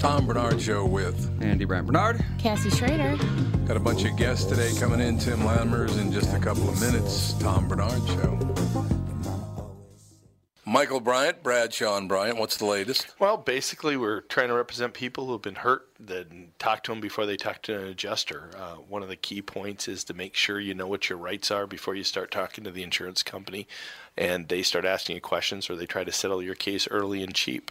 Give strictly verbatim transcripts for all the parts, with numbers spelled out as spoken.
Tom Bernard Show with Andy Brand Bernard, Cassie Schrader. Got a bunch of guests today coming in. Tim Lammers in just a couple of minutes. Tom Bernard Show. Michael Bryant, Brad Sean Bryant, what's the latest? Well, basically, we're trying to represent people who have been hurt, then talk to them before they talk to an adjuster. Uh, one of the key points is to make sure you know what your rights are before you start talking to the insurance company, and they start asking you questions or they try to settle your case early and cheap.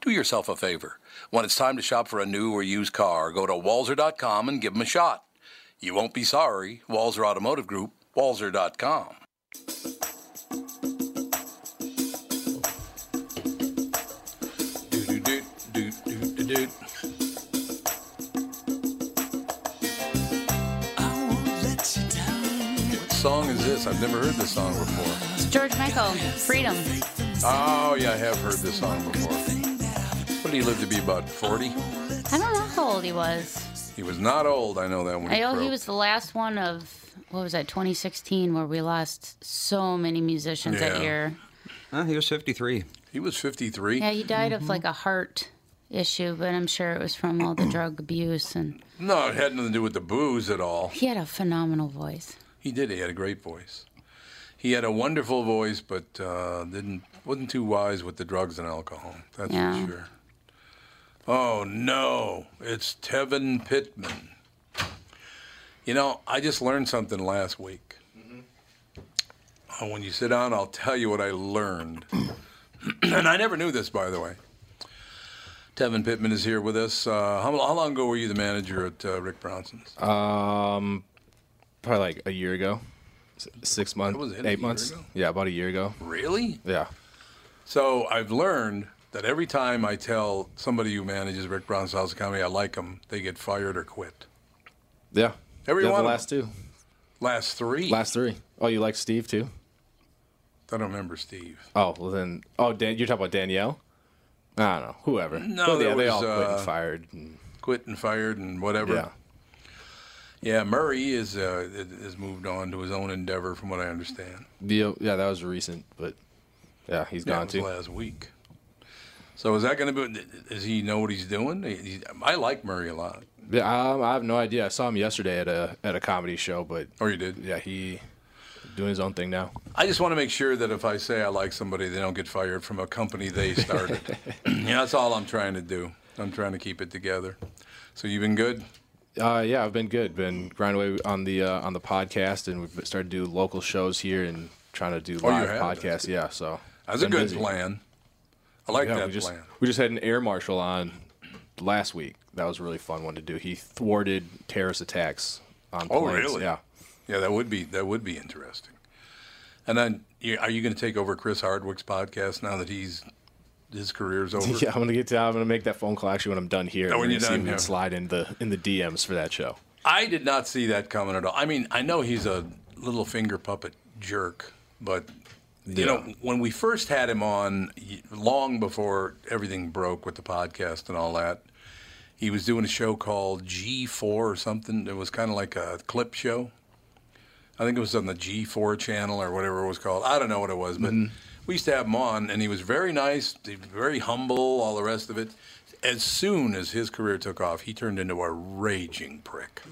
Do yourself a favor. When it's time to shop for a new or used car, go to walser dot com and give them a shot. You won't be sorry. Walser Automotive Group, walser dot com. What song is this? I've never heard this song before. It's George Michael, Freedom. Oh, yeah, I have heard this song before. He lived to be about forty. I don't know how old he was. He was not old. I know that one. I know he was the last one of, what was that, twenty sixteen, where we lost so many musicians yeah. that year. Uh, he was fifty-three. He was fifty-three? Yeah, he died mm-hmm. of like a heart issue, but I'm sure it was from all the drug abuse. And no, it had nothing to do with the booze at all. He had a phenomenal voice. He did. He had a great voice. He had a wonderful voice, but uh, didn't wasn't too wise with the drugs and alcohol. That's yeah. for sure. Oh, no, it's Tevin Pittman. You know, I just learned something last week. Mm-hmm. When you sit down, I'll tell you what I learned. And I never knew this, by the way. Tevin Pittman is here with us. Uh, how, how long ago were you the manager at uh, Rick Bronson's? Um, probably like a year ago, six months, was it, eight months. Ago? Yeah, about a year ago. Really? Yeah. So I've learned that every time I tell somebody who manages Rick Bronson's House of Comedy I like them, they get fired or quit. Yeah. Every yeah, one. The last two. Last three. Last three. Oh, you like Steve too? I don't remember Steve. Oh, well then. Oh, Dan, you're talking about Danielle? I don't know. Whoever. No, well, yeah, was, they all uh, quit and fired. And quit and fired and whatever. Yeah. Yeah, Murray is uh, has moved on to his own endeavor, from what I understand. Yeah, yeah, that was recent, but yeah, he's yeah, gone it was too. Last week. So is that going to be? Does he know what he's doing? He, I like Murray a lot. Yeah, I, I have no idea. I saw him yesterday at a at a comedy show, but oh, you did? Yeah, he doing his own thing now. I just want to make sure that if I say I like somebody, they don't get fired from a company they started. Yeah, that's all I'm trying to do. I'm trying to keep it together. So you've been good. Uh, yeah, I've been good. Been grinding away on the uh, on the podcast, and we've started to do local shows here and trying to do live oh, podcasts. It. Yeah, so that's a good busy. plan. I like yeah, that we just, plan. We just had an air marshal on last week. That was a really fun one to do. He thwarted terrorist attacks on planes. Oh, really? Yeah, yeah. That would be that would be interesting. And then, are you going to take over Chris Hardwick's podcast now that he's his career's over? Yeah, I'm gonna get to. I'm gonna make that phone call actually when I'm done here. Oh, when you're done, yeah. Slide in the in the D Ms for that show. I did not see that coming at all. I mean, I know he's a little finger puppet jerk, but you yeah. know, when we first had him on, long before everything broke with the podcast and all that, he was doing a show called G four or something. It was kind of like a clip show. I think it was on the G four channel or whatever it was called. I don't know what it was, but. Mm. We used to have him on, and he was very nice, very humble, all the rest of it. As soon as his career took off, he turned into a raging prick.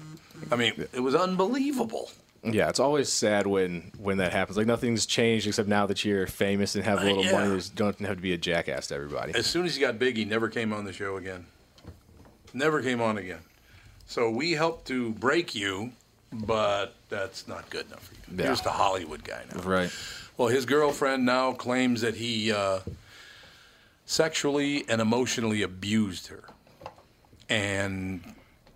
I mean, it was unbelievable. Yeah, it's always sad when, when that happens. Like, nothing's changed except now that you're famous and have a little uh, yeah. money. You don't have to be a jackass to everybody. As soon as he got big, he never came on the show again. Never came on again. So we helped to break you, but that's not good enough for you. Yeah. You're just a Hollywood guy now. Right. Well, his girlfriend now claims that he uh, sexually and emotionally abused her. And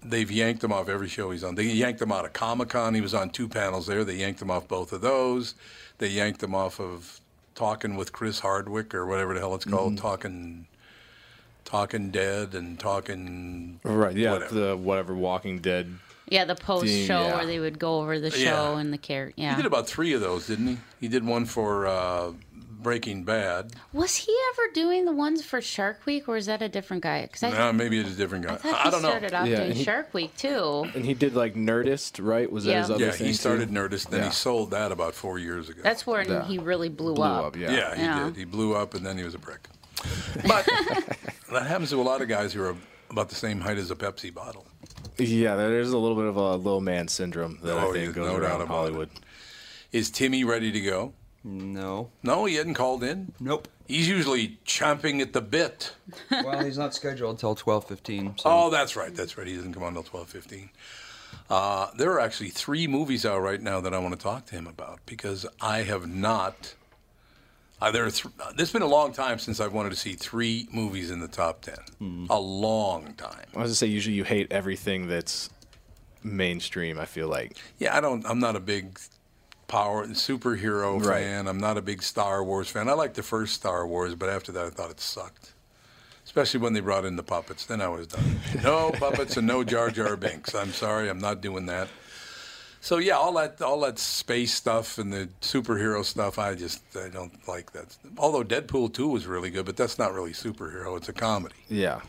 they've yanked him off every show he's on. They yanked him out of Comic-Con. He was on two panels there. They yanked him off both of those. They yanked him off of Talking with Chris Hardwick or whatever the hell it's called, mm-hmm. Talking... Talking Dead and Talking... Right, yeah, whatever. the whatever, Walking Dead... Yeah, the post-show yeah. where they would go over the show yeah. and the character. Yeah. He did about three of those, didn't he? He did one for uh, Breaking Bad. Was he ever doing the ones for Shark Week, or is that a different guy? Cause I no, th- maybe it's a different guy. I, thought I don't know. He started off yeah, doing he, Shark Week, too. And he did, like, Nerdist, right? Was that yeah. his other yeah, thing, Yeah, he started too? Nerdist, then yeah. he sold that about four years ago. That's where yeah. he really blew, blew up. up. Yeah, yeah he yeah. did. He blew up, and then he was a prick. But that happens to a lot of guys who are about the same height as a Pepsi bottle. Yeah, there's a little bit of a little man syndrome that oh, I think goes no around Hollywood. It. Is Timmy ready to go? No. No, he hadn't called in? Nope. He's usually chomping at the bit. Well, he's not scheduled until twelve fifteen. So. Oh, that's right, that's right. He doesn't come on until twelve fifteen. Uh, there are actually three movies out right now that I want to talk to him about because I have not... Uh, there are th- it's been a long time since I've wanted to see three movies in the top ten. Mm. A long time. I was going to say, usually you hate everything that's mainstream, I feel like. Yeah, I don't, I'm not a big power superhero right. fan. I'm not a big Star Wars fan. I liked the first Star Wars, but after that I thought it sucked. Especially when they brought in the puppets. Then I was done. No puppets and no Jar Jar Binks. I'm sorry, I'm not doing that. So yeah, all that all that space stuff and the superhero stuff, I just I don't like that. Although Deadpool two was really good, but that's not really superhero; it's a comedy. Yeah.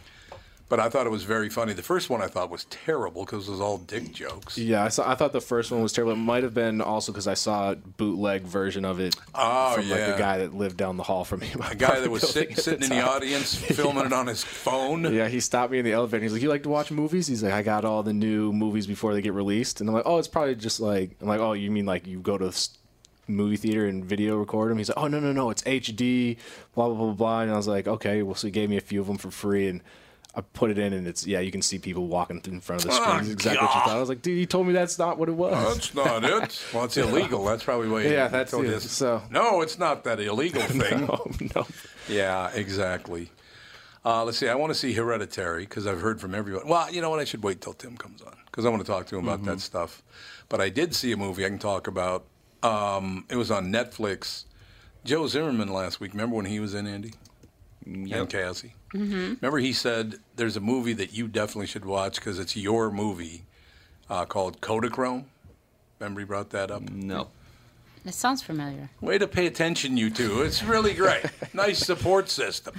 But I thought it was very funny. The first one I thought was terrible because it was all dick jokes. Yeah, I, saw, I thought the first one was terrible. It might have been also because I saw a bootleg version of it oh, from yeah. like the guy that lived down the hall from me. A guy that was sit, sitting in the audience filming yeah. it on his phone. Yeah, he stopped me in the elevator. He's like, "You like to watch movies?" He's like, "I got all the new movies before they get released." And I'm like, "Oh, it's probably just like," I'm like, "Oh, you mean like you go to the movie theater and video record them?" He's like, "Oh, no, no, no, it's H D, blah, blah, blah, blah." And I was like, "Okay." Well, so he gave me a few of them for free and I put it in, and it's, yeah, you can see people walking in front of the screen. Oh, exactly God. What you thought. I was like, dude, you told me that's not what it was. No, that's not it. Well, it's illegal. That's probably why you yeah, that's told it. This. So. No, it's not that illegal thing. no, no. Yeah, exactly. Uh, let's see. I want to see Hereditary, because I've heard from everyone. Well, you know what? I should wait till Tim comes on, because I want to talk to him about mm-hmm. that stuff. But I did see a movie I can talk about. Um, it was on Netflix. Joe Zimmerman last week. Remember when he was in, Andy? Yep. And Cassie. Mm-hmm. Remember he said there's a movie that you definitely should watch because it's your movie uh, called Kodachrome? Remember he brought that up? No. It sounds familiar. Way to pay attention, you two. It's really great. Nice support system.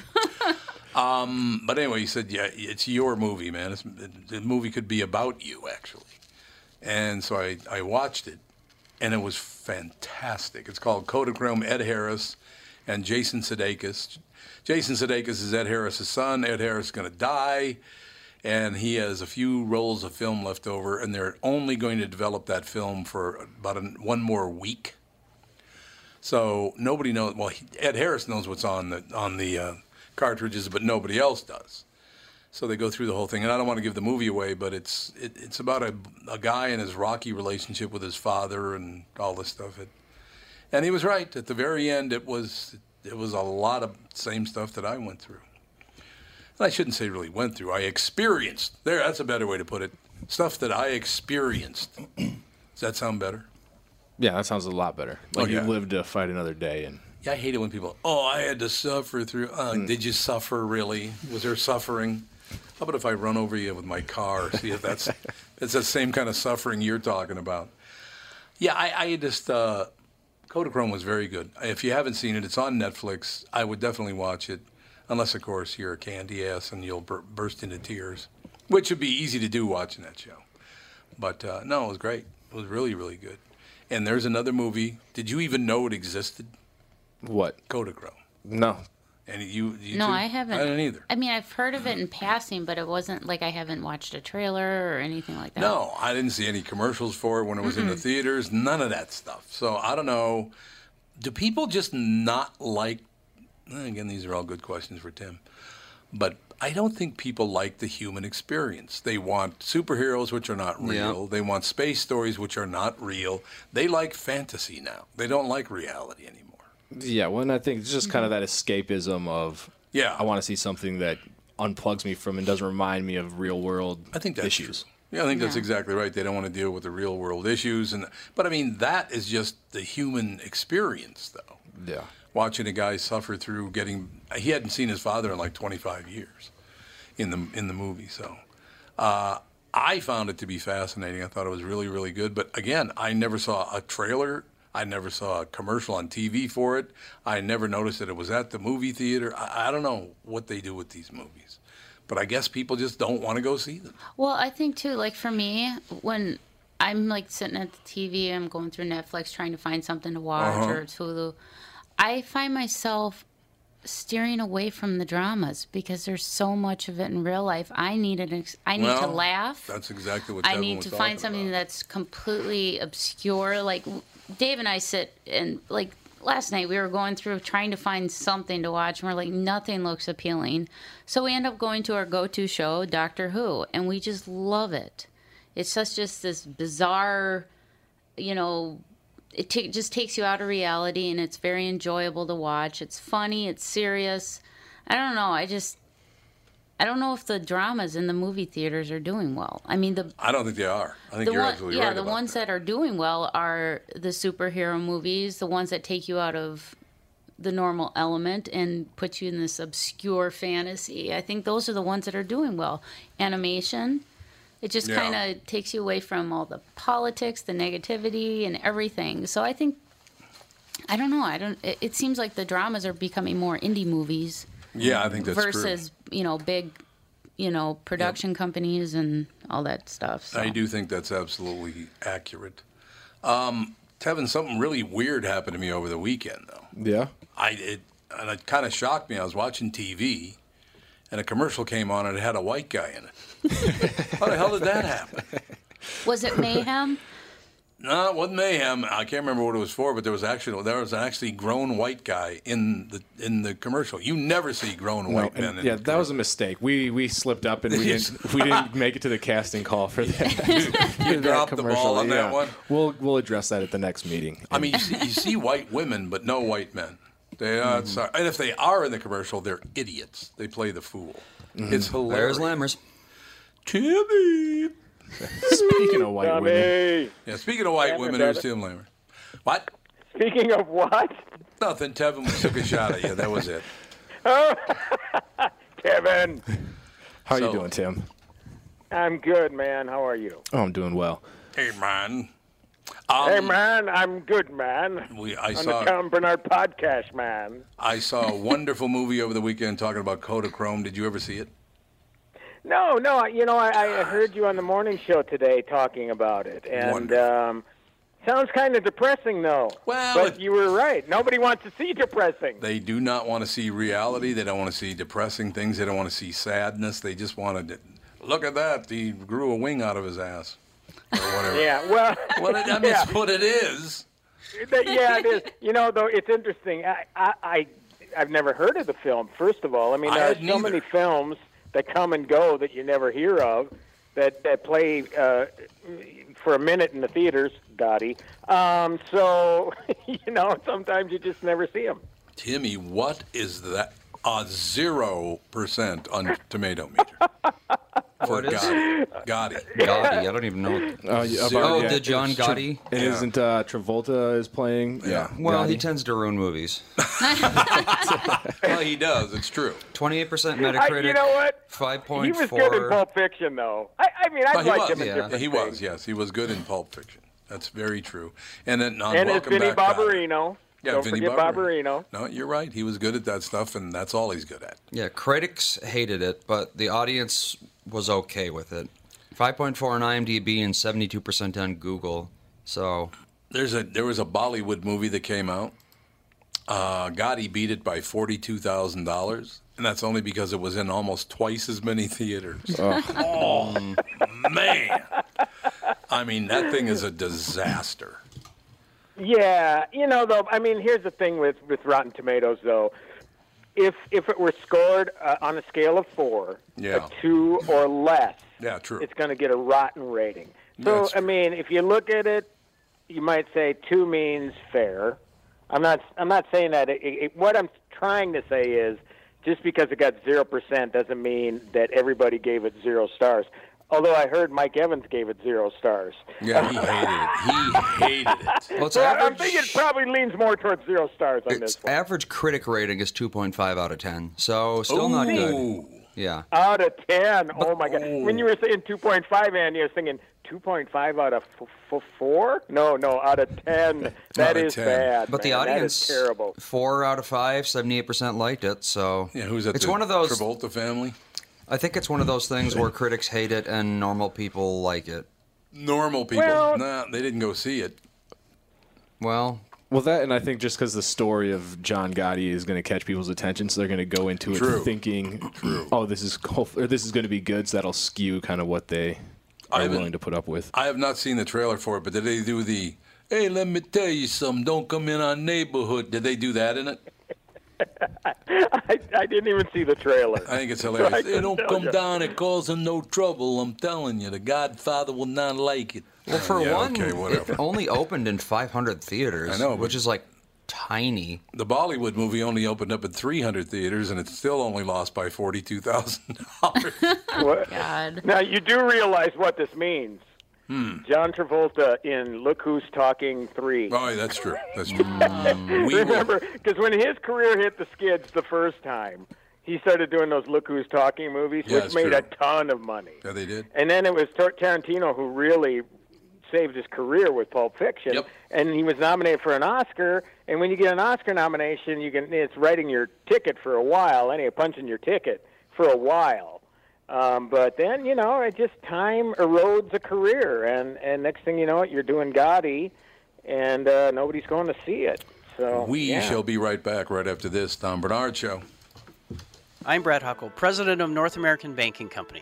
Um, but anyway, he said, yeah, it's your movie, man. It's, the movie could be about you, actually. And so I, I watched it, and it was fantastic. It's called Kodachrome, Ed Harris, and Jason Sudeikis. Jason Sudeikis is Ed Harris' son. Ed Harris is going to die, and he has a few rolls of film left over, and they're only going to develop that film for about an, one more week. So nobody knows. Well, he, Ed Harris knows what's on the on the uh, cartridges, but nobody else does. So they go through the whole thing, and I don't want to give the movie away, but it's it, it's about a a guy and his rocky relationship with his father and all this stuff. It, and he was right at the very end. It was it was a lot of same stuff that I went through. And I shouldn't say really went through. I experienced. There, that's a better way to put it. Stuff that I experienced. Does that sound better? Yeah, that sounds a lot better. Like oh, yeah. You lived to fight another day. And yeah, I hate it when people, oh, I had to suffer through. Uh, mm. Did you suffer, really? Was there suffering? How about if I run over you with my car? See if that's it's that same kind of suffering you're talking about. Yeah, I, I just, uh, Kodachrome was very good. If you haven't seen it, it's on Netflix. I would definitely watch it, unless, of course, you're a candy ass and you'll bur burst into tears, which would be easy to do watching that show. But, uh, no, it was great. It was really, really good. And there's another movie. Did you even know it existed? What? Kodachrome. No. And you? you no, too? I haven't. I didn't either. I mean, I've heard of it in passing, but it wasn't like I haven't watched a trailer or anything like that. No, I didn't see any commercials for it when it was mm-hmm. in the theaters. None of that stuff. So I don't know. Do people just not like? Again, these are all good questions for Tim, but I don't think people like the human experience. They want superheroes, which are not real. Yeah. They want space stories, which are not real. They like fantasy now. They don't like reality anymore. Yeah, well, and I think it's just kind of that escapism of, yeah, I want to see something that unplugs me from and doesn't remind me of real-world issues. I think that's issues. True. Yeah, I think yeah. that's exactly right. They don't want to deal with the real-world issues. and But, I mean, that is just the human experience, though. Yeah. Watching a guy suffer through getting... He hadn't seen his father in like twenty-five years in the in the movie. So uh, I found it to be fascinating. I thought it was really, really good. But again, I never saw a trailer. I never saw a commercial on T V for it. I never noticed that it was at the movie theater. I, I don't know what they do with these movies. But I guess people just don't want to go see them. Well, I think, too, like for me, when I'm like sitting at the T V, I'm going through Netflix trying to find something to watch uh-huh. or Hulu, I find myself steering away from the dramas because there's so much of it in real life. I need an ex I need well, to laugh. That's exactly what I need to find something about. That's completely obscure. Like Dave and I sit and like last night we were going through trying to find something to watch, and we're like nothing looks appealing. So we end up going to our go-to show, Doctor Who, and we just love it. It's just just this bizarre, you know. It t just takes you out of reality, and it's very enjoyable to watch. It's funny. It's serious. I don't know. I just, I don't know if the dramas in the movie theaters are doing well. I mean, the I don't think they are. I think you're one, absolutely yeah, right. Yeah, the about ones that. that are doing well are the superhero movies, the ones that take you out of the normal element and put you in this obscure fantasy. I think those are the ones that are doing well. Animation. It just yeah. kind of takes you away from all the politics, the negativity, and everything. So I think, I don't know. I don't. It, it seems like the dramas are becoming more indie movies. Yeah, I think that's versus, true. Versus you know big, you know production yep. companies and all that stuff. So. I do think that's absolutely accurate. Um, Tevin, something really weird happened to me over the weekend though. Yeah. I it and it kind of shocked me. I was watching T V. And a commercial came on, and it had a white guy in it. How the hell did that happen? Was it mayhem? No, it wasn't mayhem. I can't remember what it was for, but there was actually there was an actually grown white guy in the in the commercial. You never see grown no, white men. In yeah, that was a mistake. We we slipped up and we didn't we didn't make it to the casting call for that. you, you dropped the ball on yeah. that one. We'll we'll address that at the next meeting. I mean, you see, you see white women, but no white men. They are, mm-hmm. sorry. And if they are in the commercial, they're idiots. They play the fool. Mm-hmm. It's hilarious. There's Lammers. Timmy. Speaking of white Tommy. women. Yeah, speaking of white Lammers women, there's Tim Lammers. What? Speaking of what? Nothing. Tevin took a shot at you. That was it. Oh, Tevin. How are so, you doing, Tim? I'm good, man. How are you? Oh, I'm doing well. Hey, man. Um, hey, man, I'm good, man. We, I I'm saw, the Tom Bernard podcast, man. I saw a wonderful movie over the weekend talking about Kodachrome. Did you ever see it? No, no. You know, I, I heard you on the morning show today talking about it. And um, sounds kind of depressing, though. Well, but it, you were right. Nobody wants to see depressing. They do not want to see reality. They don't want to see depressing things. They don't want to see sadness. They just want to, look at that. He grew a wing out of his ass. Or whatever. Yeah, well, well it, I mean, yeah. That's what it is. Yeah, it is. You know, though, it's interesting. I, I, I, I've never heard of the film, first of all. I mean, I there are so many films that come and go that you never hear of, that, that play uh, for a minute in the theaters, Gotti. Um, so, you know, sometimes you just never see them. Timmy, what is that? A zero percent on tomato meter. For Gotti. Gotti. Gotti. I don't even know. Uh, oh, yeah. the John Gotti. Tra- yeah. Isn't uh, Travolta is playing? Yeah. yeah. Well, Gotti. He tends to ruin movies. Well, he does. It's true. twenty-eight percent Metacritic. I, you know what? five point four. He was good in Pulp Fiction, though. I, I mean, I liked him in yeah. different He things. was, yes. He was good in Pulp Fiction. That's very true. And then on And it's Vinnie Barbarino. Yeah, Don't Vinnie forget Barbarino. Barbarino. No, you're right. He was good at that stuff, and that's all he's good at. Yeah, critics hated it, but the audience was okay with it. five point four on I M D B and seventy-two percent on Google. So there's a there was a Bollywood movie that came out. Uh, Gotti beat it by forty-two thousand dollars, and that's only because it was in almost twice as many theaters. Oh, oh man. I mean, that thing is a disaster. Yeah, you know, though, I mean, here's the thing with, with Rotten Tomatoes, though. If if it were scored uh, on a scale of four, yeah. a two or less, yeah, true. It's going to get a rotten rating. So, That's I mean, if you look at it, you might say two means fair. I'm not I'm not saying that. It, it, what I'm trying to say is just because it got zero percent doesn't mean that everybody gave it zero stars. Although I heard Mike Evans gave it zero stars. Yeah, he hated it. He hated it. Well, it's well, average... I'm thinking it probably leans more towards zero stars on its this one. Average critic rating is two point five out of ten, so still Ooh. not good. Yeah. Out of ten. But, oh, my God. Oh. When you were saying two point five, Andy, I was thinking two point five out of f- f- four? No, no, out of ten. That is ten. Bad. But man. The audience, that is terrible. Four out of five, seventy-eight percent liked it. So yeah, who's that? It's the one of those Travolta family? I think it's one of those things where critics hate it and normal people like it. Normal people? Well, nah, they didn't go see it. Well, well, that and I think just because the story of John Gotti is going to catch people's attention, so they're going to go into true. it thinking, true. oh, this is cool, or this is going to be good, so that'll skew kind of what they are willing to put up with. I have not seen the trailer for it, but did they do the, hey, let me tell you something, don't come in our neighborhood? Did they do that in it? I, I didn't even see the trailer. I think it's hilarious. It don't come you. down. It causes no trouble. I'm telling you, the Godfather will not like it. Well, for yeah, one, okay, it only opened in five hundred theaters, I know, which is like tiny. The Bollywood movie only opened up at three hundred theaters, and it still only lost by forty-two thousand dollars. God. Now, you do realize what this means. Hmm. John Travolta in Look Who's Talking three. Oh, that's true. That's true. um, we Remember, because when his career hit the skids the first time, he started doing those Look Who's Talking movies, yeah, which made true. a ton of money. Yeah, they did. And then it was Tar- Tarantino who really saved his career with Pulp Fiction, yep. and he was nominated for an Oscar. And when you get an Oscar nomination, you can it's writing your ticket for a while, anyway, punching your ticket for a while. Um, but then, you know, it just time erodes a career. And, and next thing you know, it, you're doing Gotti, and uh, nobody's going to see it. So We yeah. shall be right back right after this Tom Bernard Show. I'm Brad Huckle, president of North American Banking Company.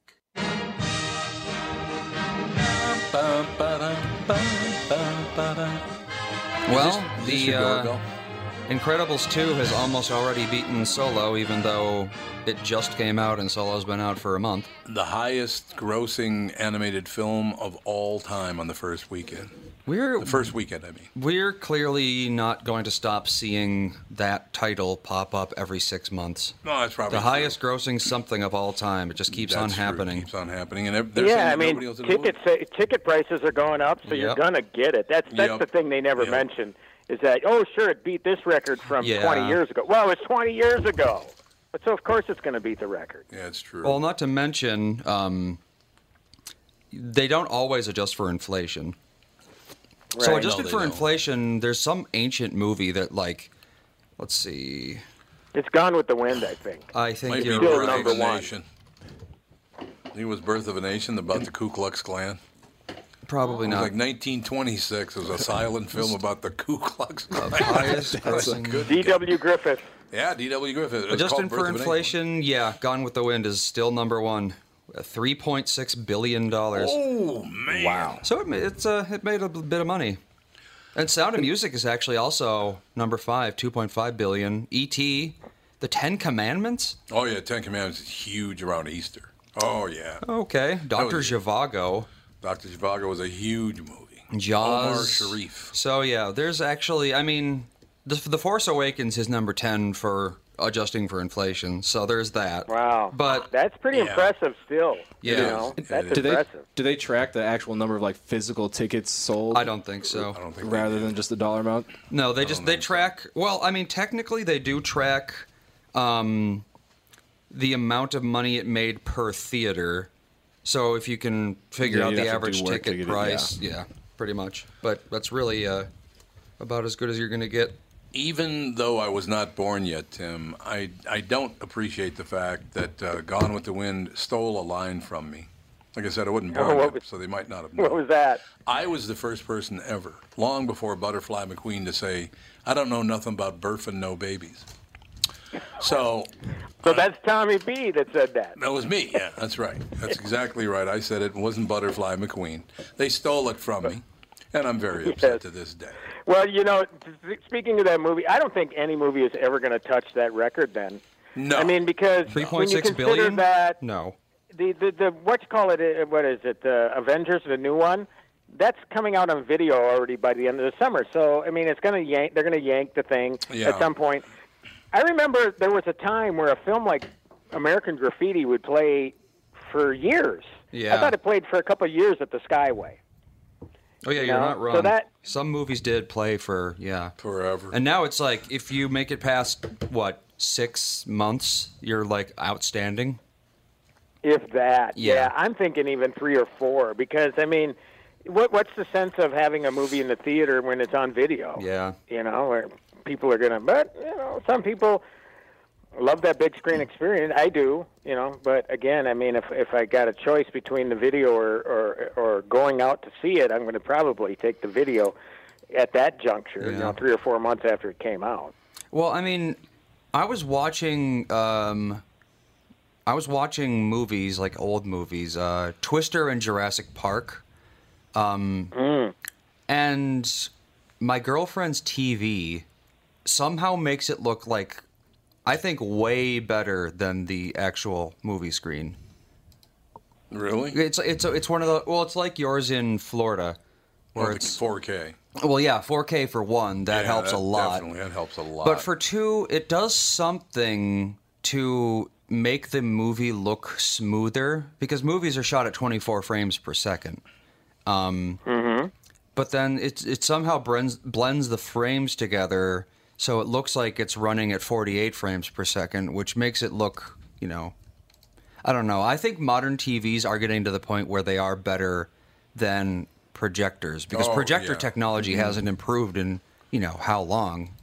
Well, the uh, Incredibles two has almost already beaten Solo, even though it just came out and Solo's been out for a month. The highest grossing animated film of all time on the first weekend. We're, the first weekend, I mean. We're clearly not going to stop seeing that title pop up every six months. No, that's probably the true. highest grossing something of all time. It just keeps that's on true. happening. It keeps on happening. And yeah, I mean, tickets, uh, ticket prices are going up, so yep. you're going to get it. That's, that's yep. the thing they never yep. mention, is that, oh, sure, it beat this record from yeah. twenty years ago. Well, it's twenty years ago. But so, of course, it's going to beat the record. Yeah, it's true. Well, not to mention, um, they don't always adjust for inflation. Right. So adjusted no, for inflation, don't. There's some ancient movie that, like, let's see. It's Gone with the Wind, I think. I think Might you're still right. number one. It was Birth of a Nation about the Ku Klux Klan. Probably not. It was like nineteen twenty-six. It was a silent film about the Ku Klux Klan. D W Griffith. Yeah, D W Griffith. Adjusted for inflation, yeah, Gone with the Wind is still number one. three point six billion dollars. Oh, man. Wow. So it, it's, uh, it made a bit of money. And Sound of Music is actually also number five, two point five billion dollars. E T, The Ten Commandments? Oh, yeah, Ten Commandments is huge around Easter. Oh, yeah. Okay. Doctor Was, Zhivago. Doctor Zhivago was a huge movie. Jaws. Omar Sharif. So, yeah, there's actually, I mean, The, the Force Awakens is number ten for adjusting for inflation, so there's that. Wow, but that's pretty yeah. impressive still. Yeah, you know? That's do impressive. They, do they track the actual number of like physical tickets sold? I don't think so. I don't think rather than just the dollar amount. No, they I just they track. So. Well, I mean, technically they do track um, the amount of money it made per theater. So if you can figure yeah, out the average ticket, ticket price, yeah. yeah, pretty much. But that's really uh, about as good as you're going to get. Even though I was not born yet, Tim, I, I don't appreciate the fact that uh, Gone with the Wind stole a line from me. Like I said, I wasn't born oh, yet, was, so they might not have known. What was that? I was the first person ever, long before Butterfly McQueen, to say, I don't know nothing about birth and no babies. So so uh, that's Tommy B that said that. That was me, yeah, that's right. That's exactly right. I said it wasn't Butterfly McQueen. They stole it from me, and I'm very upset yes. to this day. Well, you know, speaking of that movie, I don't think any movie is ever going to touch that record then. No. I mean, because three point six billion. That no. The the the what you call it? What is it? The Avengers, the new one, that's coming out on video already by the end of the summer. So I mean, it's going to yank. They're going to yank the thing yeah. at some point. I remember there was a time where a film like American Graffiti would play for years. Yeah. I thought it played for a couple of years at the Skyway. Oh, yeah, you're no. not wrong. So that, some movies did play for, yeah. forever. And now it's like, if you make it past, what, six months, you're, like, outstanding? If that. Yeah. yeah. I'm thinking even three or four, because, I mean, what what's the sense of having a movie in the theater when it's on video? Yeah. You know, where people are going to, but, you know, some people love that big screen experience. I do, you know, but again, I mean, if if I got a choice between the video or or, or going out to see it, I'm going to probably take the video at that juncture, yeah. you know, three or four months after it came out. Well, I mean, I was watching, um, I was watching movies, like old movies, uh, Twister and Jurassic Park, um, mm. and my girlfriend's T V somehow makes it look like, I think, way better than the actual movie screen. Really? It's it's it's one of the well, it's like yours in Florida, Or well, it's four K. Well, yeah, four K for one. That yeah, helps that, a lot. Definitely, that helps a lot. But for two, it does something to make the movie look smoother, because movies are shot at twenty-four frames per second. Um, mm-hmm. But then it it somehow blends blends the frames together, so it looks like it's running at forty-eight frames per second, which makes it look, you know, I don't know. I think modern T Vs are getting to the point where they are better than projectors, because oh, projector yeah. technology mm-hmm. hasn't improved in, you know, how long?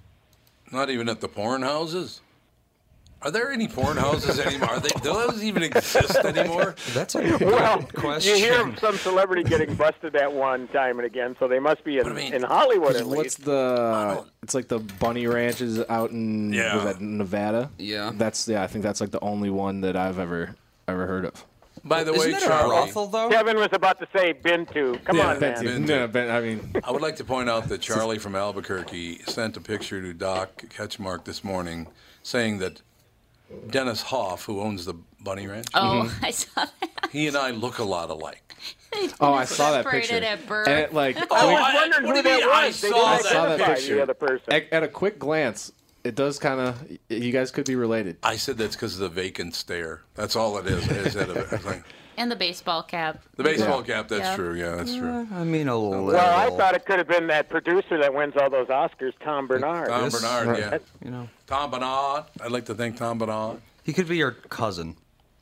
Not even at the porn houses. Are there any porn houses anymore? Are they, do those even exist anymore? That's a good well, question. You hear of some celebrity getting busted at one time and again, so they must be in, I mean, in Hollywood at what's least. What's the? It's like the bunny ranches out in yeah. was that Nevada. Yeah, that's yeah. I think that's like the only one that I've ever ever heard of. By the Isn't way, Charlie, brothel, though? Kevin was about to say "been to." Come yeah, on, man. Been no, been, I mean, I would like to point out that Charlie from Albuquerque sent a picture to Doc Ketchmark this morning, saying that Dennis Hoff, who owns the Bunny Ranch, oh, mm-hmm. I saw that. He and I look a lot alike. Oh, I saw that picture. At birth. And it, like, oh, I was wondering who that was. I saw, saw that picture. At, at a quick glance, it does kind of. You guys could be related. I said that's because of the vacant stare. That's all it is. It is that of it. And the baseball cap. The baseball yeah. cap. That's yeah. true. Yeah, that's yeah, true. I mean, a little. Well, I thought it could have been that producer that wins all those Oscars, Tom Bernard. Tom yes. Bernard. Yeah. That's, you know. Tom Bernard. I'd like to thank Tom Bernard. He could be your cousin.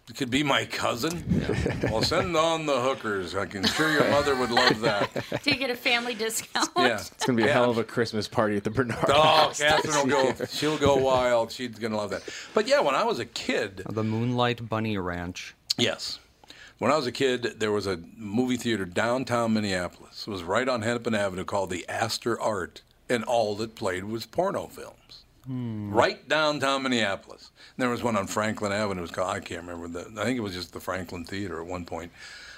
It could be my cousin? Yeah. Well, send on the hookers. I can sure your mother would love that. Do you get a family discount? Yeah. It's going to be yeah. a hell of a Christmas party at the Bernard Oh, house. Catherine will go. She'll go wild. She's going to love that. But, yeah, when I was a kid. The Moonlight Bunny Ranch. Yes. When I was a kid, there was a movie theater downtown Minneapolis. It was right on Hennepin Avenue called the Astor Art, and all that played was porno films. Hmm. Right downtown Minneapolis. And there was one on Franklin Avenue. It was called, I can't remember. The, I think it was just the Franklin Theater at one point.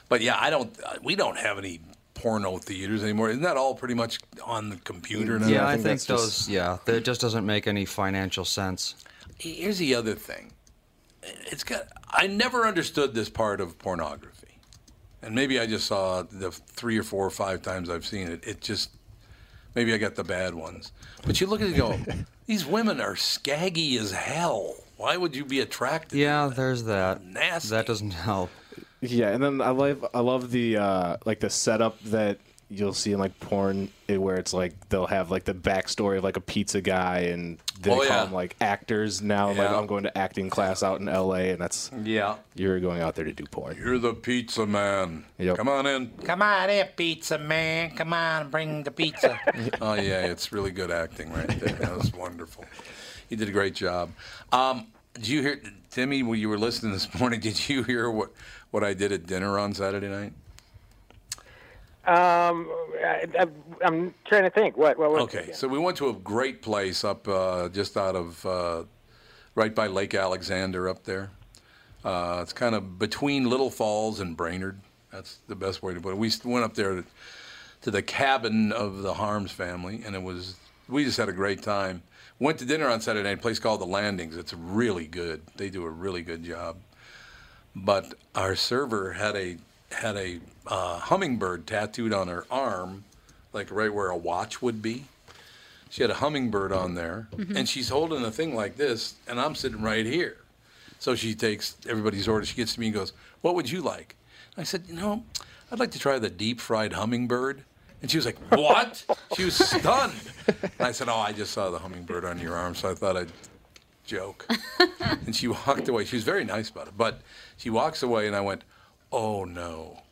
But yeah, I don't. We don't have any porno theaters anymore. Isn't that all pretty much on the computer now? Yeah, I think, I think those. Just, yeah, it just doesn't make any financial sense. Here's the other thing. It's got. I never understood this part of pornography, and maybe I just saw the three or four or five times I've seen it. It just. Maybe I got the bad ones. But you look at it and go, these women are scaggy as hell. Why would you be attracted yeah, to that? Yeah, there's that. Nasty. That doesn't help. Yeah, and then I love I love the uh, like the setup that you'll see in like porn where it's like they'll have like the backstory of like a pizza guy and they oh, call yeah. them like actors now. Yeah. Like I'm going to acting class out in L A and that's yeah. You're going out there to do porn. You're the pizza man. Yep. Come on in. Come on in, pizza man. Come on, bring the pizza. Oh yeah, it's really good acting right there. That was wonderful. He did a great job. Um, did you hear Timmy? When you were listening this morning, did you hear what what I did at dinner on Saturday night? Um, I, I, I'm trying to think. What? what was okay, it? Yeah. So we went to a great place up uh, just out of, uh, right by Lake Alexander up there. Uh, it's kind of between Little Falls and Brainerd. That's the best way to put it. We went up there to, to the cabin of the Harms family, and it was we just had a great time. Went to dinner on Saturday night, a place called The Landings. It's really good. They do a really good job. But our server had a... had a uh, hummingbird tattooed on her arm, like right where a watch would be. She had a hummingbird on there, mm-hmm. and she's holding a thing like this, and I'm sitting right here. So she takes everybody's order. She gets to me and goes, what would you like? And I said, you know, I'd like to try the deep-fried hummingbird. And she was like, what? She was stunned. And I said, oh, I just saw the hummingbird on your arm, so I thought I'd joke. And she walked away. She was very nice about it. But she walks away, and I went, oh, no.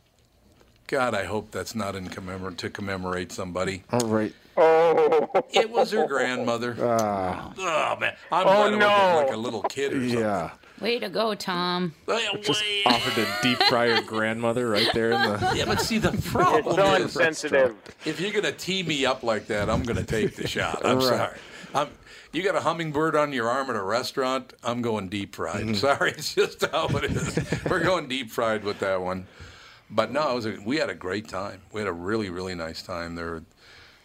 God, I hope that's not in commemor- to commemorate somebody. All right. Oh. It was her grandmother. Uh. Oh, man. I'm oh, no. like a little kid or something. Yeah. Way to go, Tom. Just offered to deep fry your grandmother right there. In the... Yeah, but see, the problem it's so is... insensitive. If you're going to tee me up like that, I'm going to take the shot. I'm right. sorry. I'm... You got a hummingbird on your arm at a restaurant, I'm going deep fried. Mm-hmm. Sorry, it's just how it is. We're going deep fried with that one. But no, it was a, we had a great time. We had a really, really nice time there.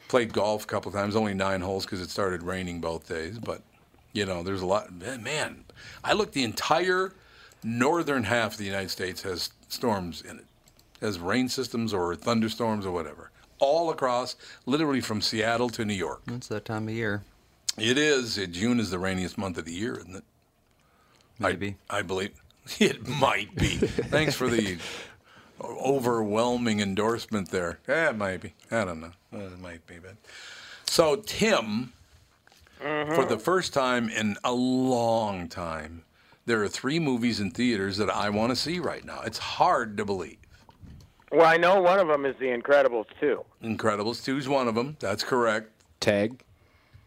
Played golf a couple of times, only nine holes because it started raining both days. But, you know, there's a lot. Man, I looked, the entire northern half of the United States has storms in it. Has rain systems or thunderstorms or whatever. all across, literally from Seattle to New York. It's that time of year. It is. June is the rainiest month of the year, isn't it? Maybe. I, I believe it might be. Thanks for the overwhelming endorsement there. Yeah, it might be. I don't know. It might be. But. So, Tim, mm-hmm. for the first time in a long time, there are three movies in theaters that I want to see right now. It's hard to believe. Well, I know one of them is The Incredibles two. Incredibles two is one of them. That's correct. Tag.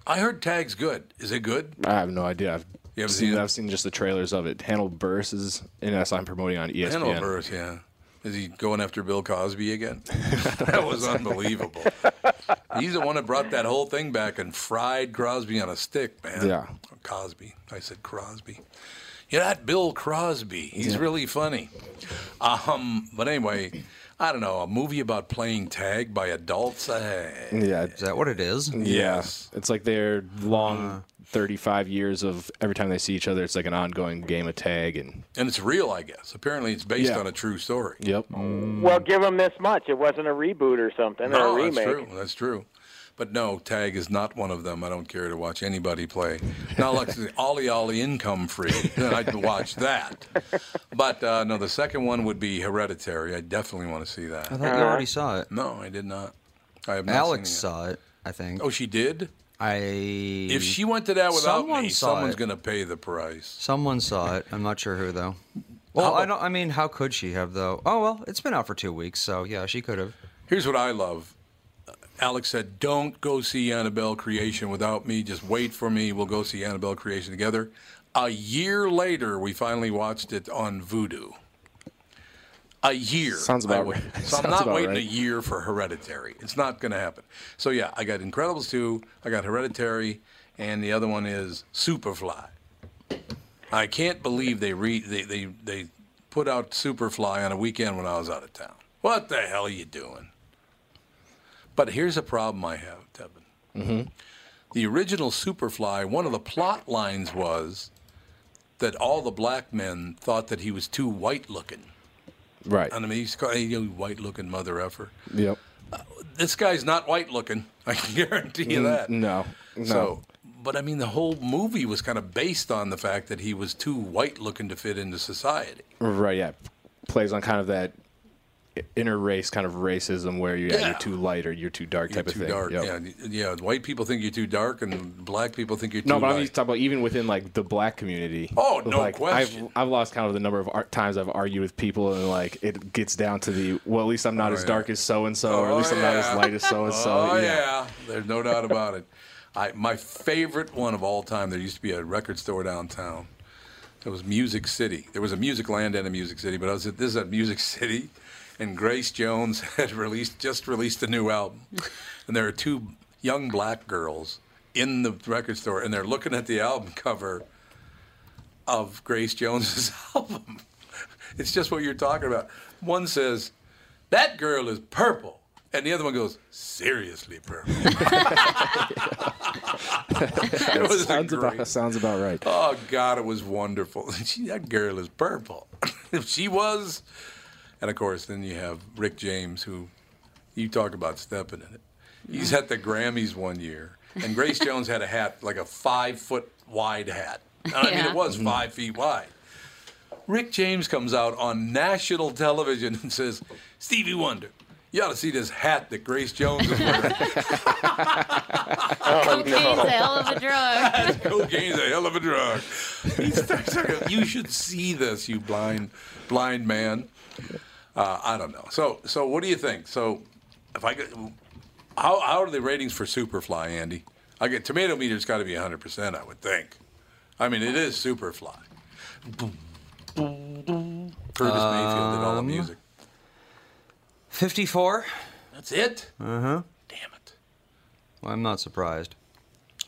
I heard Tag's good. Is it good? I have no idea. I've you haven't seen, seen it? I've seen just the trailers of it. Hannibal Buress is, and that's I'm promoting on E S P N. Hannibal Buress, yeah. Is he going after Bill Cosby again? That was unbelievable. He's the one that brought that whole thing back and fried Crosby on a stick, man. Yeah. Cosby. I said Crosby. You're not Bill Crosby. He's yeah. really funny. Um, but anyway, I don't know, a movie about playing tag by adults. Uh, yeah. Is that what it is? Yeah. Yes. It's like their long uh, thirty-five years of every time they see each other, it's like an ongoing game of tag. And and it's real, I guess. Apparently it's based yeah. on a true story. Yep. Um, well, give them this much. It wasn't a reboot or something no, or a remake. That's true. That's true. But no, Tag is not one of them. I don't care to watch anybody play. Now, like Ollie Ollie Income Free, then I'd watch that. But uh, no, the second one would be Hereditary. I definitely want to see that. I thought you already saw it. No, I did not. I have not Alex seen it. saw it, I think. Oh, she did? I. If she went to that without Someone me, someone's going to pay the price. Someone saw it. I'm not sure who, though. Well, how... I don't. I mean, how could she have, though? Oh, well, it's been out for two weeks, so yeah, she could have. Here's what I love. Alex said, don't go see Annabelle Creation without me. Just wait for me. We'll go see Annabelle Creation together. A year later, we finally watched it on Vudu. A year. Sounds about right. So I'm not waiting right. a year for Hereditary. It's not going to happen. So, yeah, I got Incredibles two, I got Hereditary, and the other one is Superfly. I can't believe they re- they, they, they put out Superfly on a weekend when I was out of town. What the hell are you doing? But here's a problem I have, Devin. Mm-hmm. The original Superfly, one of the plot lines was that all the black men thought that he was too white-looking. Right. And I mean, he's called, you know, white-looking mother effer. Yep. Uh, this guy's not white-looking. I can guarantee you that. Mm, no. No. So, but, I mean, the whole movie was kind of based on the fact that he was too white-looking to fit into society. Right, yeah. Plays on kind of that... inner race kind of racism where you, yeah. Yeah, you're too light or you're too dark type you're too of thing. Dark. Yep. Yeah, yeah. White people think you're too dark and black people think you're too light. No, but light. I'm just talking about even within like the black community. Oh, no like, question. I've, I've lost count of the number of ar- times I've argued with people and like it gets down to the, well, at least I'm not oh, as yeah. dark as so-and-so oh, or at least I'm yeah. not as light as so-and-so. Oh, yeah. yeah. There's no doubt about it. I My favorite one of all time, there used to be a record store downtown. It was Music City. There was a Music Land and a Music City, but I was at this at Music City. And Grace Jones had released just released a new album. And there are two young black girls in the record store, and they're looking at the album cover of Grace Jones's album. It's just what you're talking about. One says, that girl is purple. And the other one goes, seriously purple. It was sounds, great... about, sounds about right. Oh, God, it was wonderful. She, that girl is purple. If she was... And, of course, then you have Rick James, who you talk about stepping in it. He's at the Grammys one year, and Grace Jones had a hat, like a five-foot-wide hat. I yeah. mean, it was five feet wide. Rick James comes out on national television and says, Stevie Wonder, you ought to see this hat that Grace Jones is wearing. Oh, Cocaine's no. a hell of a drug. Cocaine's a hell of a drug. He starts talking, you should see this, you blind, blind man. Uh, I don't know. So, so what do you think? So, if I get, how how are the ratings for Superfly, Andy? I get tomato meter's got to be one hundred percent, I would think. I mean, it is Superfly. Um, Curtis Mayfield did all the music. fifty-four. That's it. Uh huh. Damn it. Well, I'm not surprised.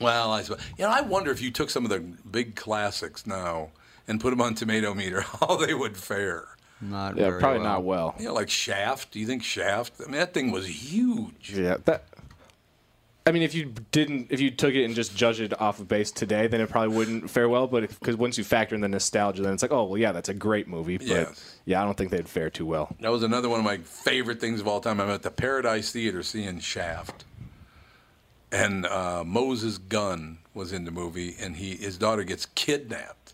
Well, I suppose. You know, I wonder if you took some of the big classics now and put them on tomato meter, how they would fare. Not yeah, very probably well. not well. Yeah, like Shaft. Do you think Shaft? I mean, that thing was huge. Yeah, that I mean, if you didn't, if you took it and just judged it off of base today, then it probably wouldn't fare well. But because once you factor in the nostalgia, then it's like, oh, well, yeah, that's a great movie. But yeah, yeah I don't think they'd fare too well. That was another one of my favorite things of all time. I'm at the Paradise Theater seeing Shaft. And uh, Moses Gunn was in the movie, and he his daughter gets kidnapped,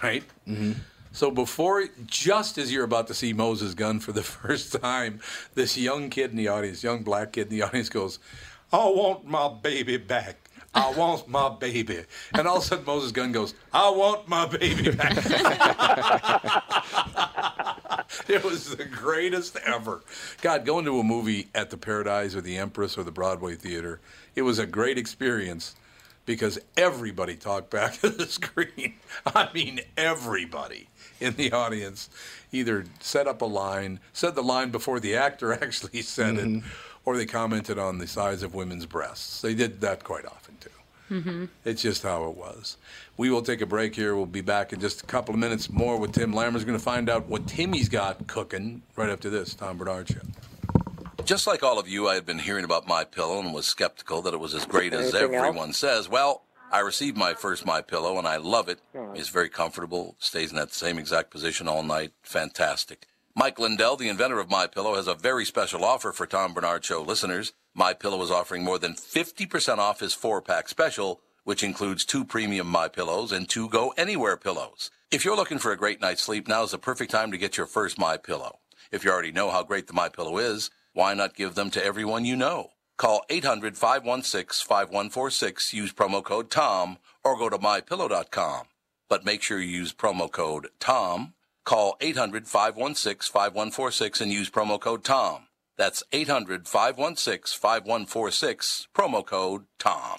right? Mm-hmm. So before, just as you're about to see Moses Gunn for the first time, this young kid in the audience, young black kid in the audience goes, I want my baby back. I want my baby. And all of a sudden, Moses Gunn goes, I want my baby back. It was the greatest ever. God, going to a movie at the Paradise or the Empress or the Broadway Theater, it was a great experience because everybody talked back to the screen. I mean, everybody in the audience either set up a line, said the line before the actor actually said mm-hmm. it, or they commented on the size of women's breasts. They did that quite often, too. Mm-hmm. It's just how it was. We will take a break here. We'll be back in just a couple of minutes more with Tim Lammers. We're going to find out what Timmy's got cooking right after this. Tom Bernard Show. Just like all of you, I had been hearing about MyPillow and was skeptical that it was as great as Anything everyone else? says. Well, I received my first MyPillow, and I love it. Mm. It's very comfortable, stays in that same exact position all night. Fantastic. Mike Lindell, the inventor of MyPillow, has a very special offer for Tom Bernard Show listeners. MyPillow is offering more than fifty percent off his four-pack special, which includes two premium MyPillows and two Go Anywhere pillows. If you're looking for a great night's sleep, now is the perfect time to get your first MyPillow. If you already know how great the MyPillow is, why not give them to everyone you know? Call eight hundred, five one six, five one four six, use promo code TOM, or go to my pillow dot com. But make sure you use promo code TOM. Call eight hundred, five one six, five one four six and use promo code TOM. That's eight hundred, five one six, five one four six, promo code TOM.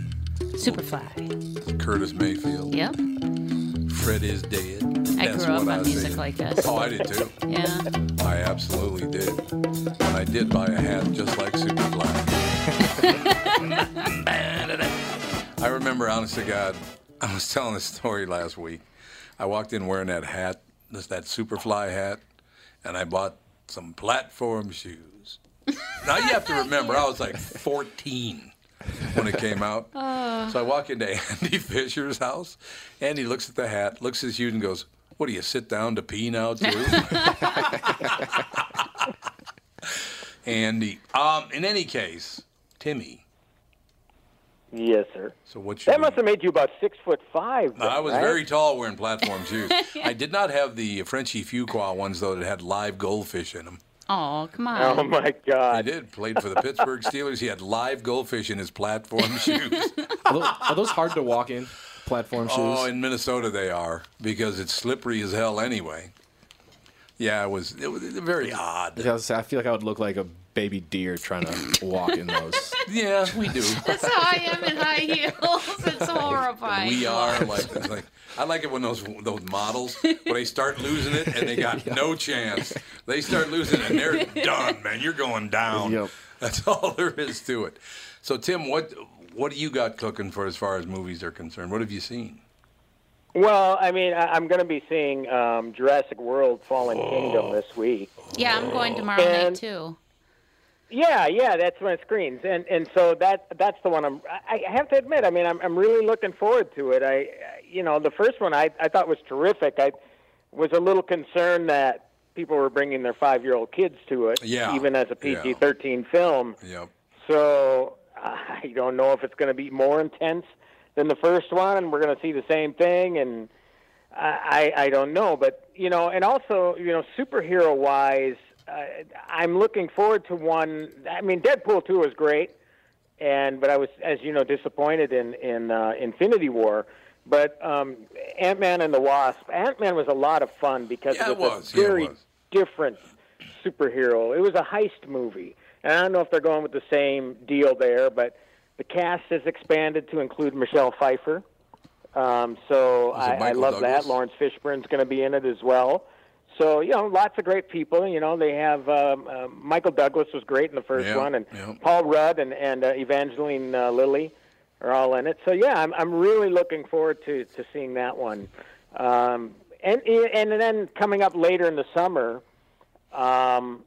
Superfly. Curtis Mayfield. Yep. Fred is dead. I That's grew up on I music said. like this. Oh, I did too. Yeah. I absolutely did. And I did buy a hat just like Superfly. I remember, honest to God, I was telling a story last week. I walked in wearing that hat, this, that Superfly hat, and I bought some platform shoes. Now you have to remember, I was like fourteen when it came out. Uh. So I walk into Andy Fisher's house. Andy looks at the hat, looks at you, and goes, what do you sit down to pee now, too? Andy. Um, in any case, Timmy. Yes, sir. So what's your That name? Must have made you about six foot five. Then, I was right? very tall wearing platform shoes. Yeah. I did not have the Frenchie Fuqua ones, though, that had live goldfish in them. Oh, come on. Oh, my God. He did. Played for the Pittsburgh Steelers. He had live goldfish in his platform shoes. Are those, are those hard to walk in, platform shoes? Oh, in Minnesota they are, because it's slippery as hell anyway. Yeah, it was, it was very odd. I feel like I would look like a baby deer trying to walk in those. Yeah, we do. That's how I am in high heels. It's horrifying. We are like, like I like it when those those models, when they start losing it and they got yep. no chance. They start losing it and they're done, man. You're going down. Yep. That's all there is to it. So, Tim, what what do you got cooking for as far as movies are concerned? What have you seen? Well, I mean, I, I'm going to be seeing um, Jurassic World Fallen oh. Kingdom this week. Yeah, I'm going tomorrow and, night, too. Yeah, yeah, that's when it screens, and and so that that's the one I'm. I have to admit, I mean, I'm I'm really looking forward to it. I, you know, the first one I I thought was terrific. I was a little concerned that people were bringing their five-year-old kids to it, yeah. even as a P G thirteen yeah. film. Yep. So I don't know if it's going to be more intense than the first one, and we're going to see the same thing, and I, I don't know. But, you know, and also, you know, superhero-wise, uh, I'm looking forward to one. I mean, Deadpool two was great, and but I was, as you know, disappointed in, in uh, Infinity War. But um, Ant-Man and the Wasp, Ant-Man was a lot of fun because yeah, it was, it was. a very yeah, it was. different superhero. It was a heist movie. And I don't know if they're going with the same deal there, but the cast has expanded to include Michelle Pfeiffer. Um, so I, I love Douglas? that. Lawrence Fishburne's going to be in it as well. So, you know, lots of great people. You know, they have um, uh, Michael Douglas was great in the first yeah, one, and yeah. Paul Rudd and, and uh, Evangeline uh, Lilly are all in it. So, yeah, I'm I'm really looking forward to, to seeing that one. Um, and and then coming up later in the summer, um,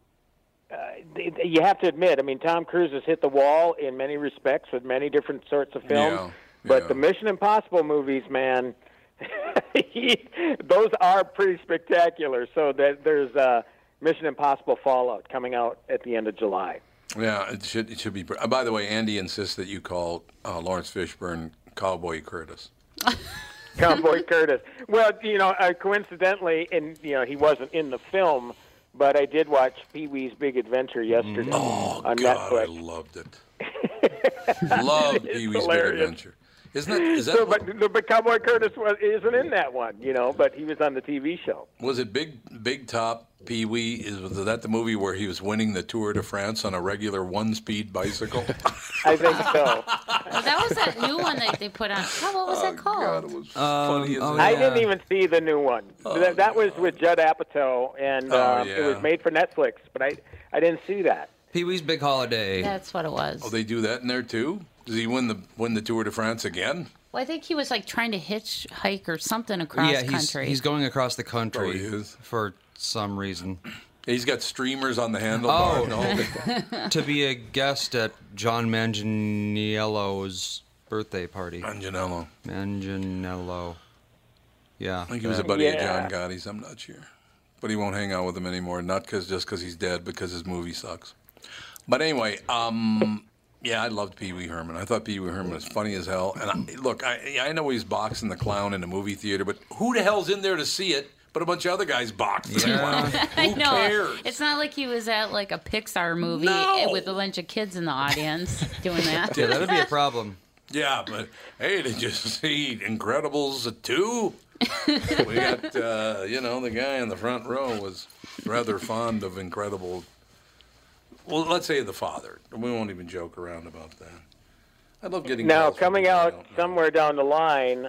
uh, you have to admit, I mean, Tom Cruise has hit the wall in many respects with many different sorts of films. Yeah, but yeah. the Mission Impossible movies, man, he, those are pretty spectacular. So that there's uh, Mission Impossible Fallout coming out at the end of July. Yeah, it should it should be. Uh, by the way, Andy insists that you call uh, Lawrence Fishburne Cowboy Curtis. Cowboy Curtis. Well, you know, uh, coincidentally, and you know, he wasn't in the film, but I did watch Pee-wee's Big Adventure yesterday oh, on God, Netflix. I loved it. Loved Pee-wee's hilarious. Big Adventure. Isn't that? Is that so, but, but Cowboy Curtis was, isn't in that one, you know. But he was on the T V show. Was it Big Big Top? Pee Wee, is was that the movie where he was winning the Tour de France on a regular one-speed bicycle? I think so. Well, that was that new one that they put on. Oh, what was that called? Oh, God, it was funny um, as oh, I yeah. didn't even see the new one. Oh, that that was with Judd Apatow, and oh, um, yeah. it was made for Netflix, but I, I didn't see that. Pee Wee's Big Holiday. That's what it was. Oh, they do that in there, too? Does he win the win the Tour de France again? Well, I think he was, like, trying to hitchhike or something across yeah, he's, country. He's going across the country oh, he is. for... some reason. He's got streamers on the handlebar. Oh, no. To be a guest at John Manganiello's birthday party. Manganiello. Manganiello. Yeah. I think he was a buddy yeah. of John Gotti's. I'm not sure. But he won't hang out with him anymore. Not cause, just because he's dead, because his movie sucks. But anyway, um, yeah, I loved Pee-wee Herman. I thought Pee-wee Herman was funny as hell. And I, look, I, I know he's boxing the clown in the movie theater, but who the hell's in there to see it? But a bunch of other guys boxed. Yeah. Who no, cares? It's not like he was at like a Pixar movie no. with a bunch of kids in the audience doing that. Yeah, that would be a problem. Yeah, but hey, did you see Incredibles two? We got, uh, you know, the guy in the front row was rather fond of Incredible. Well, let's say the father. We won't even joke around about that. I love getting now coming out somewhere down the line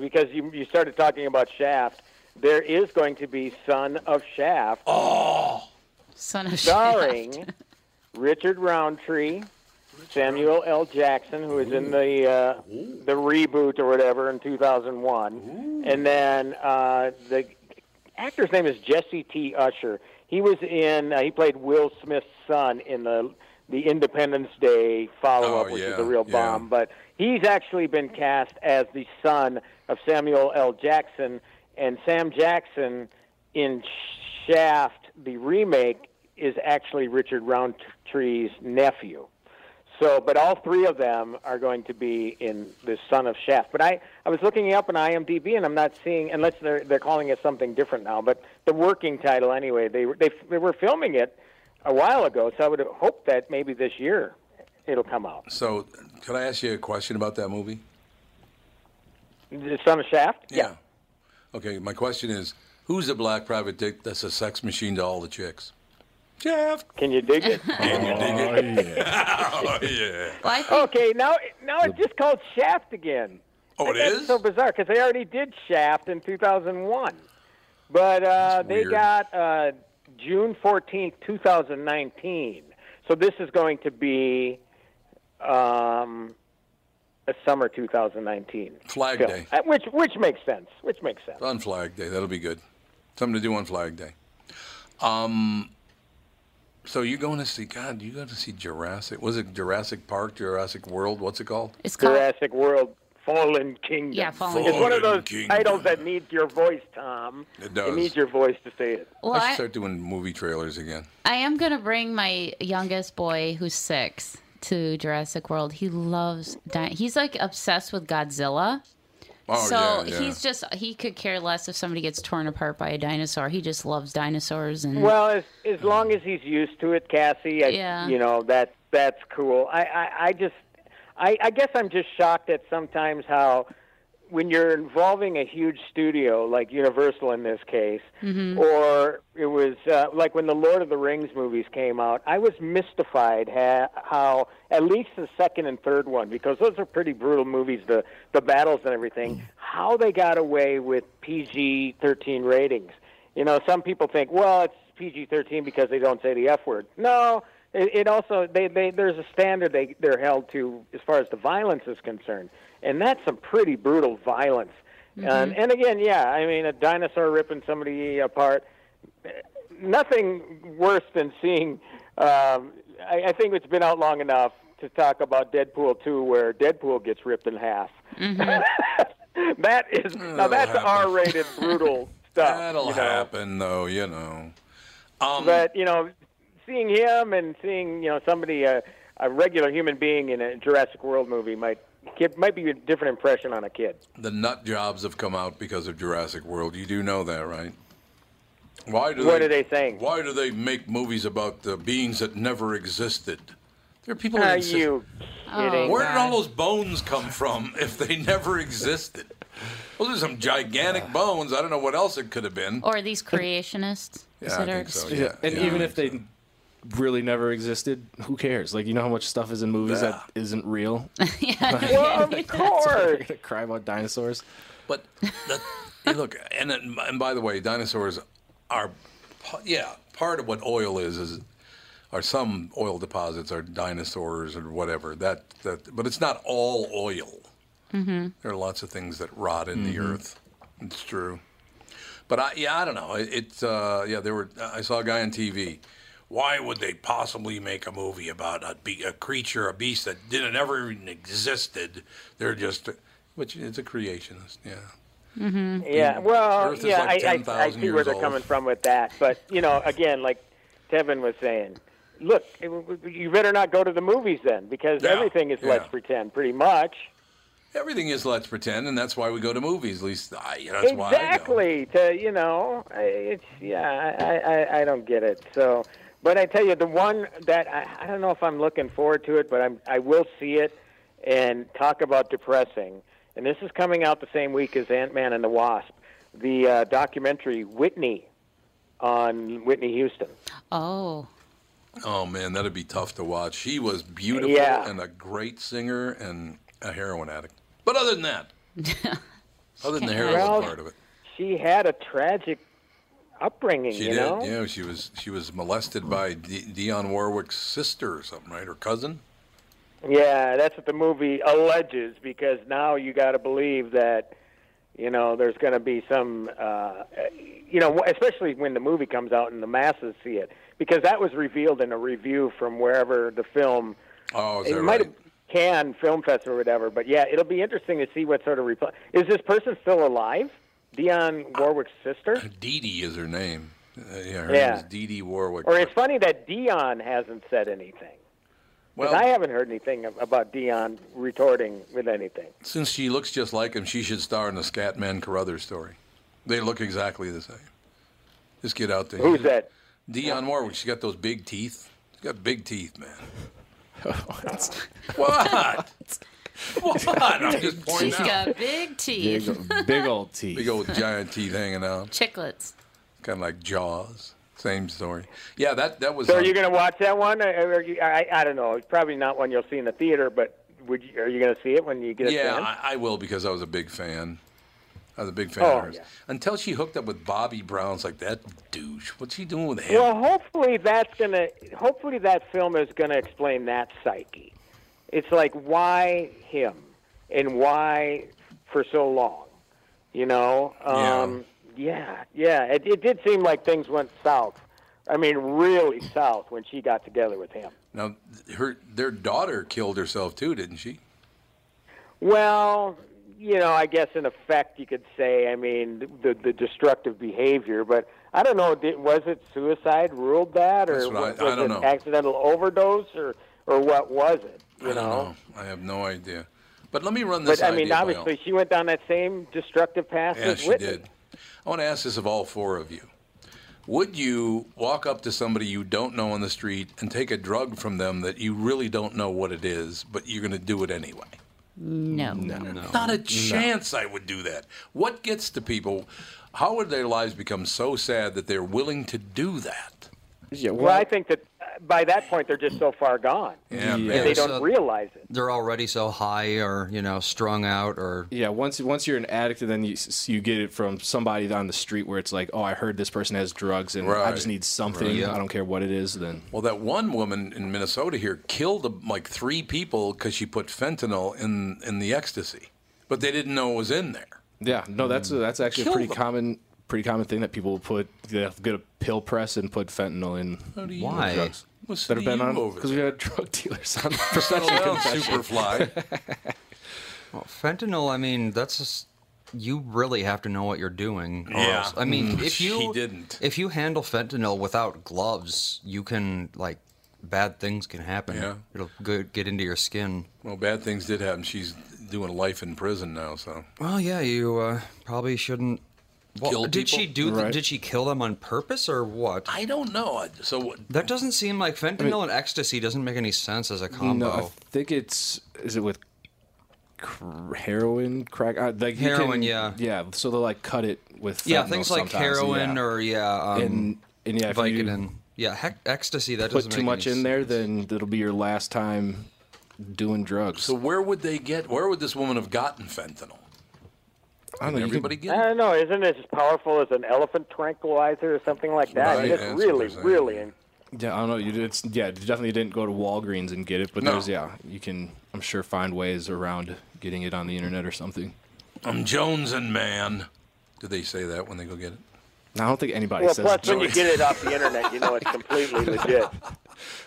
because you you started talking about Shaft. There is going to be Son of Shaft. Oh! Son of starring Shaft. Starring Richard Roundtree, Richard Samuel L. Jackson, who was Ooh. in the uh, the reboot or whatever in two thousand one. Ooh. And then uh, the actor's name is Jesse T. Usher. He was in, uh, he played Will Smith's son in the the Independence Day follow-up, oh, which yeah, is a real bomb. Yeah. But he's actually been cast as the son of Samuel L. Jackson. And Sam Jackson in Shaft, the remake, is actually Richard Roundtree's nephew. So, but all three of them are going to be in the Son of Shaft. But I, I was looking up on I M D B, and I'm not seeing, unless they're they're calling it something different now. But the working title, anyway, they they they were filming it a while ago, so I would hope that maybe this year it'll come out. So, could I ask you a question about that movie? The Son of Shaft? Yeah. yeah. Okay, my question is, who's a black private dick that's a sex machine to all the chicks? Jeff. Can you dig it? Can you dig it? Oh, yeah. oh, yeah. Well, I think okay, now now it's just called Shaft again. Oh, it is? That's so bizarre, because they already did Shaft in two thousand one. But uh, they got uh, June fourteenth, two thousand nineteen. So this is going to be Um, a summer two thousand nineteen. Flag film. Day. Which which makes sense. Which makes sense. On Flag Day. That'll be good. Something to do on Flag Day. Um, so you're going to see, God, you're going to see Jurassic. Was it Jurassic Park, Jurassic World? What's it called? It's called Jurassic World Fallen Kingdom. Yeah, Fallen Kingdom. It's one of those Kingdom. titles that needs your voice, Tom. It does. It needs your voice to say it. Well, I should I, start doing movie trailers again. I am going to bring my youngest boy, who's six, to Jurassic World. He loves... Di- he's, like, obsessed with Godzilla. Oh, so yeah, yeah. he's just... He could care less if somebody gets torn apart by a dinosaur. He just loves dinosaurs. And Well, as, as long as he's used to it, Cassie, I, yeah. you know, that that's cool. I, I, I just... I, I guess I'm just shocked at sometimes how when you're involving a huge studio like Universal in this case, mm-hmm. or it was uh, like when the Lord of the Rings movies came out, I was mystified ha- how at least the second and third one, because those are pretty brutal movies, the, the battles and everything, how they got away with P G thirteen ratings. You know, some people think, well, it's P G thirteen because they don't say the F word. No. It also, they, they, there's a standard they, they're held to as far as the violence is concerned, and that's some pretty brutal violence. Mm-hmm. Um, and again, yeah, I mean, a dinosaur ripping somebody apart, nothing worse than seeing, um, I, I think it's been out long enough to talk about Deadpool two where Deadpool gets ripped in half. Mm-hmm. that is, That'll now that's happen. R-rated brutal stuff. That'll you know? happen, though, you know. Um, but, you know... Seeing him and seeing, you know, somebody, uh, a regular human being in a Jurassic World movie might kid, might be a different impression on a kid. The nut jobs have come out because of Jurassic World. You do know that, right? Why do what they, are they saying? Why do they make movies about the beings that never existed? There are people. Are insist- you kidding? Where did all those bones come from if they never existed? Those are some gigantic uh, bones. I don't know what else it could have been. Or these creationists? yeah, I think so. yeah, yeah, and yeah, even if they. So. really never existed, who cares? Like, you know how much stuff is in movies yeah. that isn't real? yeah, well, of course. Cry about dinosaurs. But, the, hey, look, and, and by the way, dinosaurs are, yeah, part of what oil is, is or some oil deposits are dinosaurs or whatever. That, that But it's not all oil. Mm-hmm. There are lots of things that rot in mm-hmm. the earth. It's true. But, I, yeah, I don't know. It, it's, uh, yeah, there were, I saw a guy on T V. Why would they possibly make a movie about a, be- a creature, a beast that didn't ever even existed? They're just, which it's a creationist, yeah. Mm-hmm. Yeah, well, Earth yeah, like I, 10, I, I see where they're old. coming from with that. But, you know, again, like Tevin was saying, look, you better not go to the movies then, because yeah, everything is yeah. let's pretend, pretty much. Everything is let's pretend, and that's why we go to movies. At least I, you know, that's exactly, why Exactly, to, you know, it's, yeah, I, I, I don't get it, so... But I tell you, the one that I, I don't know if I'm looking forward to it, but I'm, I will see it and talk about depressing. And this is coming out the same week as Ant-Man and the Wasp, the uh, documentary Whitney on Whitney Houston. Oh. Oh, man, that'd be tough to watch. She was beautiful yeah. and a great singer and a heroin addict. But other than that, other than the heroin well, part of it. She had a tragic... upbringing, she you did. know? Yeah, she was she was molested by D- Dionne Warwick's sister or something, right? Her cousin? Yeah, that's what the movie alleges, because now you got to believe that, you know, there's going to be some, uh, you know, especially when the movie comes out and the masses see it, because that was revealed in a review from wherever the film, oh, is that it might have right? Cannes Film Festival or whatever, but yeah, it'll be interesting to see what sort of reply. Is this person still alive? Dionne Warwick's uh, sister? Dee Dee is her name. Uh, yeah, her yeah. name is Dee Dee Warwick. Or it's funny that Dionne hasn't said anything. Well, I haven't heard anything about Dionne retorting with anything. Since she looks just like him, she should star in the Scatman Carruthers story. They look exactly the same. Just get out there. Who's that? Dionne Warwick. She's got those big teeth. She's got big teeth, man. what? What? What? I'm just pointing She's out. got big teeth. Big, big old teeth. Big old giant teeth hanging out. Chiclets. Kind of like Jaws. Same story. Yeah, that that was... So um, are you going to watch that one? Or you, I, I don't know. It's probably not one you'll see in the theater, but would you, are you going to see it when you get a Yeah, I, I will, because I was a big fan. I was a big fan oh, of hers. Yeah. Until she hooked up with Bobby Brown's like, that douche. What's she doing with him? Well, hopefully that's going to... Hopefully that film is going to explain that psyche. It's like, why him and why for so long, you know? Um, yeah, yeah. yeah. It, it did seem like things went south. I mean, really south when she got together with him. Now, her their daughter killed herself too, didn't she? Well, you know, I guess in effect you could say, I mean, the the destructive behavior, but I don't know, did, was it suicide ruled that, or was, I, was I don't it know. accidental overdose, or, or what was it? You I don't know? know. I have no idea. But let me run this But, I mean, obviously well. she went down that same destructive path as Whitney. Yeah, she did. I want to ask this of all four of you. Would you walk up to somebody you don't know on the street and take a drug from them that you really don't know what it is, but you're going to do it anyway? No. No. no. Not a chance no. I would do that. What gets to people? How would their lives become so sad that they're willing to do that? Yeah, well, well, I think that by that point they're just so far gone. Yeah, yeah. They don't so realize it. They're already so high, or you know, strung out, or yeah. Once once you're an addict, and then you you get it from somebody on the street where it's like, oh, I heard this person has drugs, and right. I just need something. Right, yeah. I don't care what it is. Then well, that one woman in Minnesota here killed like three people because she put fentanyl in in the ecstasy, but they didn't know it was in there. Yeah, no, that's mm. that's actually Kill a pretty them. common. Pretty common thing that people will put, they have to get a pill press and put fentanyl in. How do you Why? Drugs What's that have been on? Because we had drug dealers on professional Superfly. Well, fentanyl, I mean, that's just, you really have to know what you're doing. Yeah. Else. I mean, if you he didn't, if you handle fentanyl without gloves, you can like. Bad things can happen. Yeah. It'll go, get into your skin. Well, bad things did happen. She's doing life in prison now, so. Well, yeah, you uh, probably shouldn't. Well, did she do? Right. Did she kill them on purpose or what? I don't know. So that doesn't seem like fentanyl I mean, and ecstasy doesn't make any sense as a combo. No, I think it's is it with cr- heroin, crack? Uh, like heroin, can, yeah, yeah. So they'll like cut it with fentanyl yeah things like sometimes. heroin yeah. or yeah, um, and, and yeah, if Vicodin. You yeah, heck, ecstasy. That put doesn't put too make much any in sense. There, then it'll be your last time doing drugs. So where would they get? Where would this woman have gotten fentanyl? I don't, everybody can, I don't know. Isn't it as powerful as an elephant tranquilizer or something like that? Right. It's yeah, really, really. In- yeah, I don't know. You it's, yeah, definitely didn't go to Walgreens and get it, but no. there's yeah, you can. I'm sure find ways around getting it on the internet or something. I'm Jonesin', man. Do they say that when they go get it? I don't think anybody well, says. Well, plus Jones. When you get it off the internet, you know it's completely legit.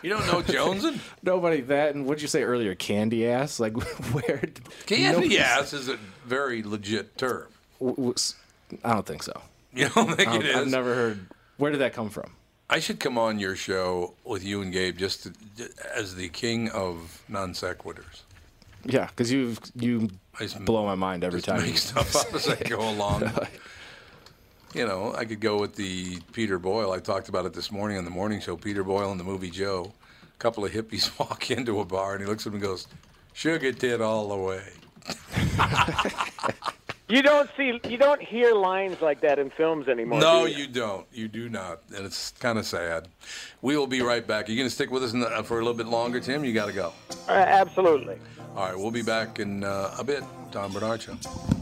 You don't know Jonesin'? Nobody that. And what did you say earlier? Candy ass? Like where? Candy ass is a very legit term. I don't think so. You don't think don't, it is? I've never heard. Where did that come from? I should come on your show with you and Gabe just to, as the king of non sequiturs. Yeah, because you you blow my mind every just time. Make stuff up as I go along. You know, I could go with the Peter Boyle. I talked about it this morning on the morning show. Peter Boyle in the movie Joe. A couple of hippies walk into a bar, and he looks at them and goes, "Sugar tit all the way." You don't see, you don't hear lines like that in films anymore. No, do you? you don't. You do not, and it's kind of sad. We will be right back. Are you going to stick with us in the, for a little bit longer, Tim? You got to go. Uh, absolutely. All right, we'll be back in uh, a bit. Tom Bernard Show.